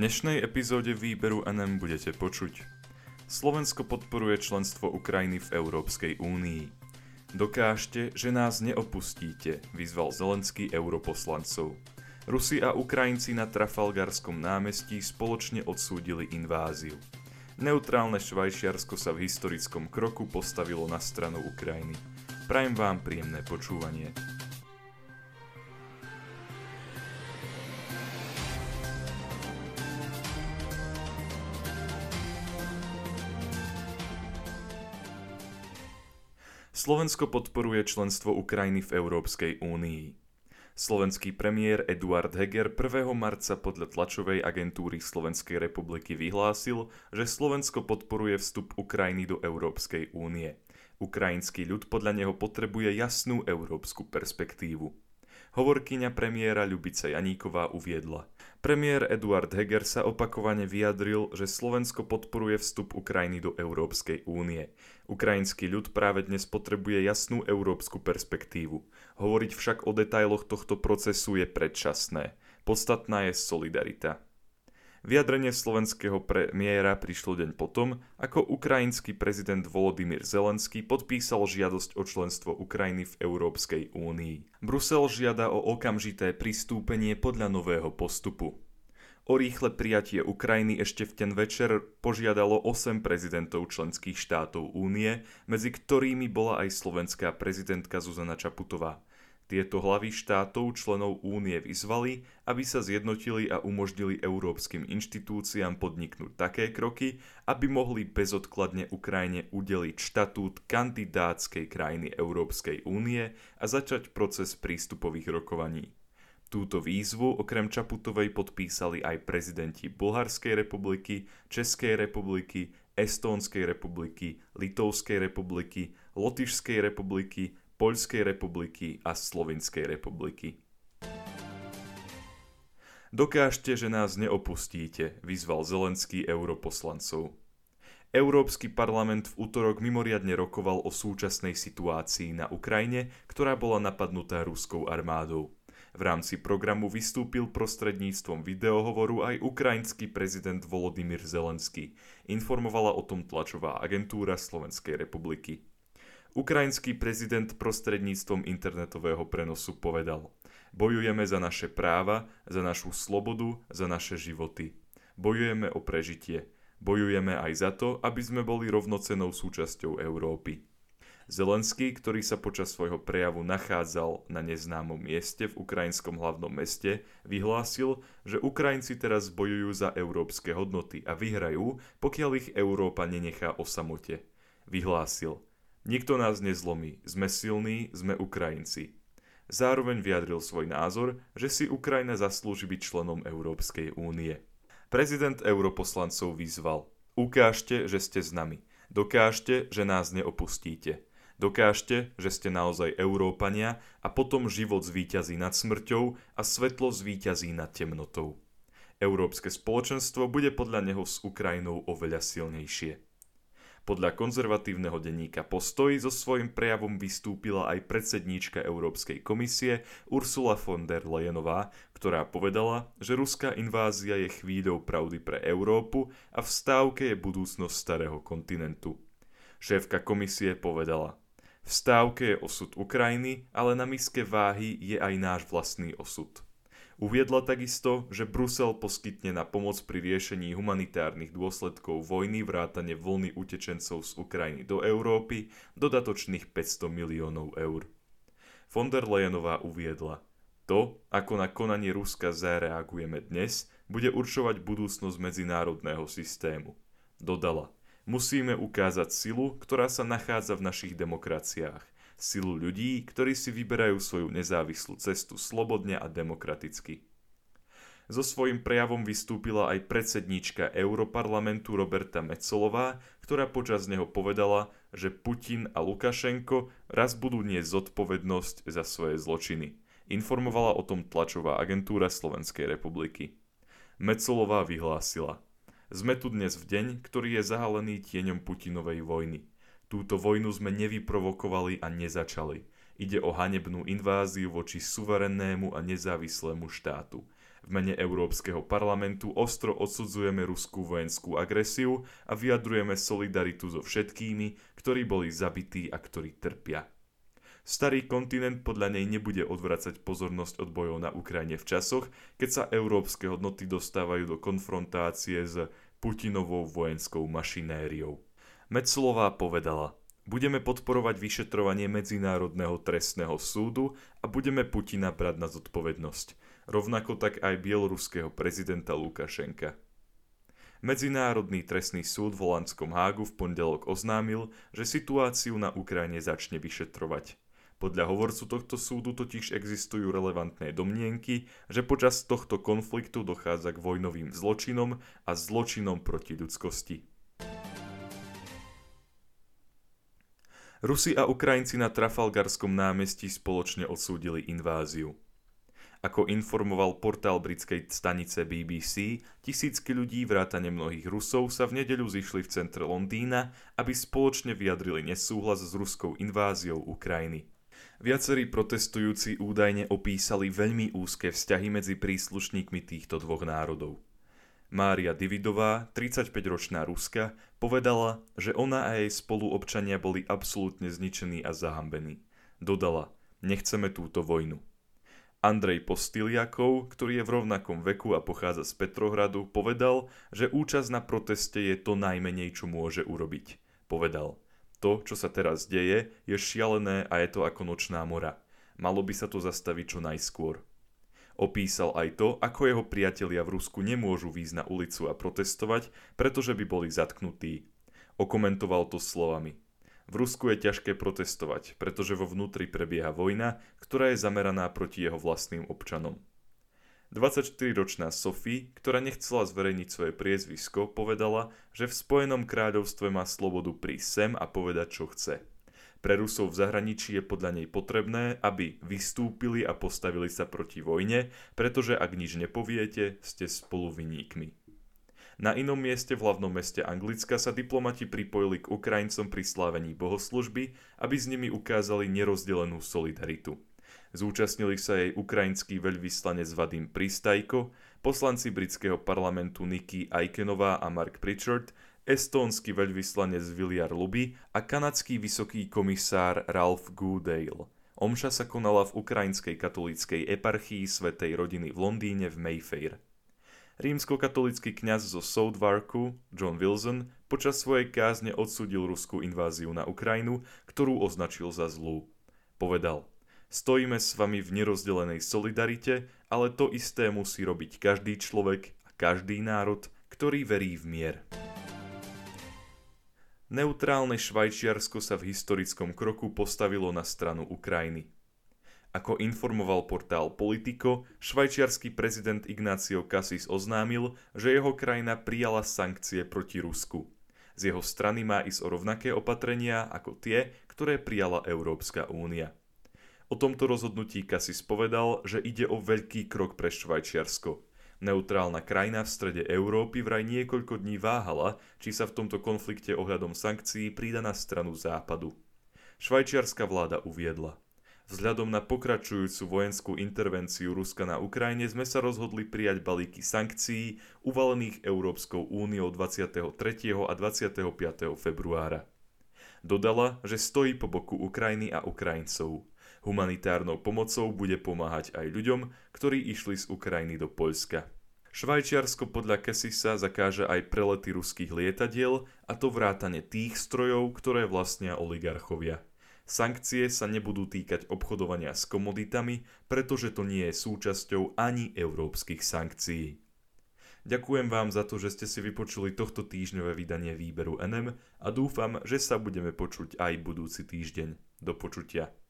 V dnešnej epizóde Výberu NM budete počuť: Slovensko podporuje členstvo Ukrajiny v Európskej únii. Dokážte, že nás neopustíte, vyzval Zelenský europoslancov. Rusi a Ukrajinci na Trafalgarskom námestí spoločne odsúdili inváziu. Neutrálne Švajčiarsko sa v historickom kroku postavilo na stranu Ukrajiny. Prajem vám príjemné počúvanie. Slovensko podporuje členstvo Ukrajiny v Európskej únii. Slovenský premiér Eduard Heger 1. marca podľa tlačovej agentúry Slovenskej republiky vyhlásil, že Slovensko podporuje vstup Ukrajiny do Európskej únie. Ukrajinský ľud podľa neho potrebuje jasnú európsku perspektívu. Hovorkyňa premiéra Ľubica Janíková uviedla: Premiér Eduard Heger sa opakovane vyjadril, že Slovensko podporuje vstup Ukrajiny do Európskej únie. Ukrajinský ľud práve dnes potrebuje jasnú európsku perspektívu. Hovoriť však o detailoch tohto procesu je predčasné. Podstatná je solidarita. Vyjadrenie slovenského premiéra prišlo deň potom, ako ukrajinský prezident Volodymyr Zelenský podpísal žiadosť o členstvo Ukrajiny v Európskej únii. Brusel žiada o okamžité pristúpenie podľa nového postupu. O rýchle prijatie Ukrajiny ešte v ten večer požiadalo 8 prezidentov členských štátov únie, medzi ktorými bola aj slovenská prezidentka Zuzana Čaputová. Tieto hlavy štátov členov únie vyzvali, aby sa zjednotili a umožnili európskym inštitúciám podniknúť také kroky, aby mohli bezodkladne Ukrajine udeliť štatút kandidátskej krajiny Európskej únie a začať proces prístupových rokovaní. Túto výzvu okrem Čaputovej podpísali aj prezidenti Bulharskej republiky, Českej republiky, Estónskej republiky, Litovskej republiky, Lotyšskej republiky, Poľskej republiky a Slovinskej republiky. Dokážte, že nás neopustíte, vyzval Zelenský europoslancov. Európsky parlament v utorok mimoriadne rokoval o súčasnej situácii na Ukrajine, ktorá bola napadnutá ruskou armádou. V rámci programu vystúpil prostredníctvom videohovoru aj ukrajinský prezident Volodymyr Zelenský. Informovala o tom tlačová agentúra Slovenskej republiky. Ukrajinský prezident prostredníctvom internetového prenosu povedal: Bojujeme za naše práva, za našu slobodu, za naše životy. Bojujeme o prežitie. Bojujeme aj za to, aby sme boli rovnocennou súčasťou Európy. Zelenský, ktorý sa počas svojho prejavu nachádzal na neznámom mieste v ukrajinskom hlavnom meste, vyhlásil, že Ukrajinci teraz bojujú za európske hodnoty a vyhrajú, pokiaľ ich Európa nenechá o samote. Vyhlásil: Nikto nás nezlomí, sme silní, sme Ukrajinci. Zároveň vyjadril svoj názor, že si Ukrajina zaslúži byť členom Európskej únie. Prezident europoslancov vyzval: Ukážte, že ste s nami. Dokážte, že nás neopustíte. Dokážte, že ste naozaj Európania a potom život zvíťazí nad smrťou a svetlo zvíťazí nad temnotou. Európske spoločenstvo bude podľa neho s Ukrajinou oveľa silnejšie. Podľa konzervatívneho denníka Postoj so svojím prejavom vystúpila aj predsedníčka Európskej komisie Ursula von der Leyenová, ktorá povedala, že ruská invázia je chvíľou pravdy pre Európu a v stávke je budúcnosť starého kontinentu. Šéfka komisie povedala: V stávke je osud Ukrajiny, ale na miske váhy je aj náš vlastný osud. Uviedla takisto, že Brusel poskytne na pomoc pri riešení humanitárnych dôsledkov vojny vrátane vlny utečencov z Ukrajiny do Európy dodatočných 500 miliónov eur. Von der Leyenová uviedla: To, ako na konanie Ruska zareagujeme dnes, bude určovať budúcnosť medzinárodného systému. Dodala: Musíme ukázať silu, ktorá sa nachádza v našich demokraciách. Silu ľudí, ktorí si vyberajú svoju nezávislú cestu slobodne a demokraticky. So svojím prejavom vystúpila aj predsedníčka Europarlamentu Roberta Metsolová, ktorá počas neho povedala, že Putin a Lukašenko raz budú niesť zodpovednosť za svoje zločiny. Informovala o tom tlačová agentúra Slovenskej republiky. Metsolová vyhlásila: Sme tu dnes v deň, ktorý je zahalený tieňom Putinovej vojny. Túto vojnu sme nevyprovokovali a nezačali. Ide o hanebnú inváziu voči suverennému a nezávislému štátu. V mene Európskeho parlamentu ostro odsudzujeme ruskú vojenskú agresiu a vyjadrujeme solidaritu so všetkými, ktorí boli zabití a ktorí trpia. Starý kontinent podľa nej nebude odvracať pozornosť od bojov na Ukrajine v časoch, keď sa európske hodnoty dostávajú do konfrontácie s Putinovou vojenskou mašinériou. Metsolová povedala: budeme podporovať vyšetrovanie Medzinárodného trestného súdu a budeme Putina brať na zodpovednosť. Rovnako tak aj bieloruského prezidenta Lukašenka. Medzinárodný trestný súd v holandskom Hágu v pondelok oznámil, že situáciu na Ukrajine začne vyšetrovať. Podľa hovorcu tohto súdu totiž existujú relevantné domnienky, že počas tohto konfliktu dochádza k vojnovým zločinom a zločinom proti ľudskosti. Rusi a Ukrajinci na Trafalgarskom námestí spoločne odsúdili inváziu. Ako informoval portál britskej stanice BBC, tisícky ľudí vrátane mnohých Rusov sa v nedeľu zišli v centre Londýna, aby spoločne vyjadrili nesúhlas s ruskou inváziou Ukrajiny. Viacerí protestujúci údajne opísali veľmi úzke vzťahy medzi príslušníkmi týchto dvoch národov. Mária Dividová, 35-ročná Ruska, povedala, že ona a jej spoluobčania boli absolútne zničení a zahambení. Dodala: nechceme túto vojnu. Andrej Postyliakov, ktorý je v rovnakom veku a pochádza z Petrohradu, povedal, že účasť na proteste je to najmenej, čo môže urobiť. Povedal: to, čo sa teraz deje, je šialené a je to ako nočná mora. Malo by sa to zastaviť čo najskôr. Opísal aj to, ako jeho priatelia v Rusku nemôžu výjsť na ulicu a protestovať, pretože by boli zatknutí. Okomentoval to slovami: v Rusku je ťažké protestovať, pretože vo vnútri prebieha vojna, ktorá je zameraná proti jeho vlastným občanom. 24-ročná Sophie, ktorá nechcela zverejniť svoje priezvisko, povedala, že v Spojenom kráľovstve má slobodu prísť sem a povedať, čo chce. Pre Rusov v zahraničí je podľa nej potrebné, aby vystúpili a postavili sa proti vojne, pretože ak nič nepoviete, ste spoluviníkmi. Na inom mieste v hlavnom meste Anglicka sa diplomati pripojili k Ukrajincom pri slávení bohoslužby, aby s nimi ukázali nerozdelenú solidaritu. Zúčastnili sa jej ukrajinský veľvyslanec Vadim Pristajko, poslanci britského parlamentu Niky Aikenová a Mark Pritchard, estónsky veľvyslanec Viliar Luby a kanadský vysoký komisár Ralph Goodale. Omša sa konala v ukrajinskej katolíckej eparchii Svätej rodiny v Londýne v Mayfair. Rímskokatolícky kňaz zo Southwarku, John Wilson, počas svojej kázne odsúdil ruskú inváziu na Ukrajinu, ktorú označil za zlú. Povedal: stojíme s vami v nerozdelenej solidarite, ale to isté musí robiť každý človek a každý národ, ktorý verí v mier. Neutrálne Švajčiarsko sa v historickom kroku postavilo na stranu Ukrajiny. Ako informoval portál Politico, švajčiarsky prezident Ignacio Cassis oznámil, že jeho krajina prijala sankcie proti Rusku. Z jeho strany má ísť o rovnaké opatrenia ako tie, ktoré prijala Európska únia. O tomto rozhodnutí Cassis povedal, že ide o veľký krok pre Švajčiarsko. Neutrálna krajina v strede Európy vraj niekoľko dní váhala, či sa v tomto konflikte ohľadom sankcií prída na stranu Západu. Švajčiarska vláda uviedla: vzhľadom na pokračujúcu vojenskú intervenciu Ruska na Ukrajine sme sa rozhodli prijať balíky sankcií uvalených Európskou úniou 23. a 25. februára. Dodala, že stojí po boku Ukrajiny a Ukrajincov. Humanitárnou pomocou bude pomáhať aj ľuďom, ktorí išli z Ukrajiny do Poľska. Švajčiarsko podľa Cassisa zakáže aj prelety ruských lietadiel, a to vrátane tých strojov, ktoré vlastnia oligarchovia. Sankcie sa nebudú týkať obchodovania s komoditami, pretože to nie je súčasťou ani európskych sankcií. Ďakujem vám za to, že ste si vypočuli tohto týždňové vydanie Výberu NM a dúfam, že sa budeme počuť aj budúci týždeň. Do počutia.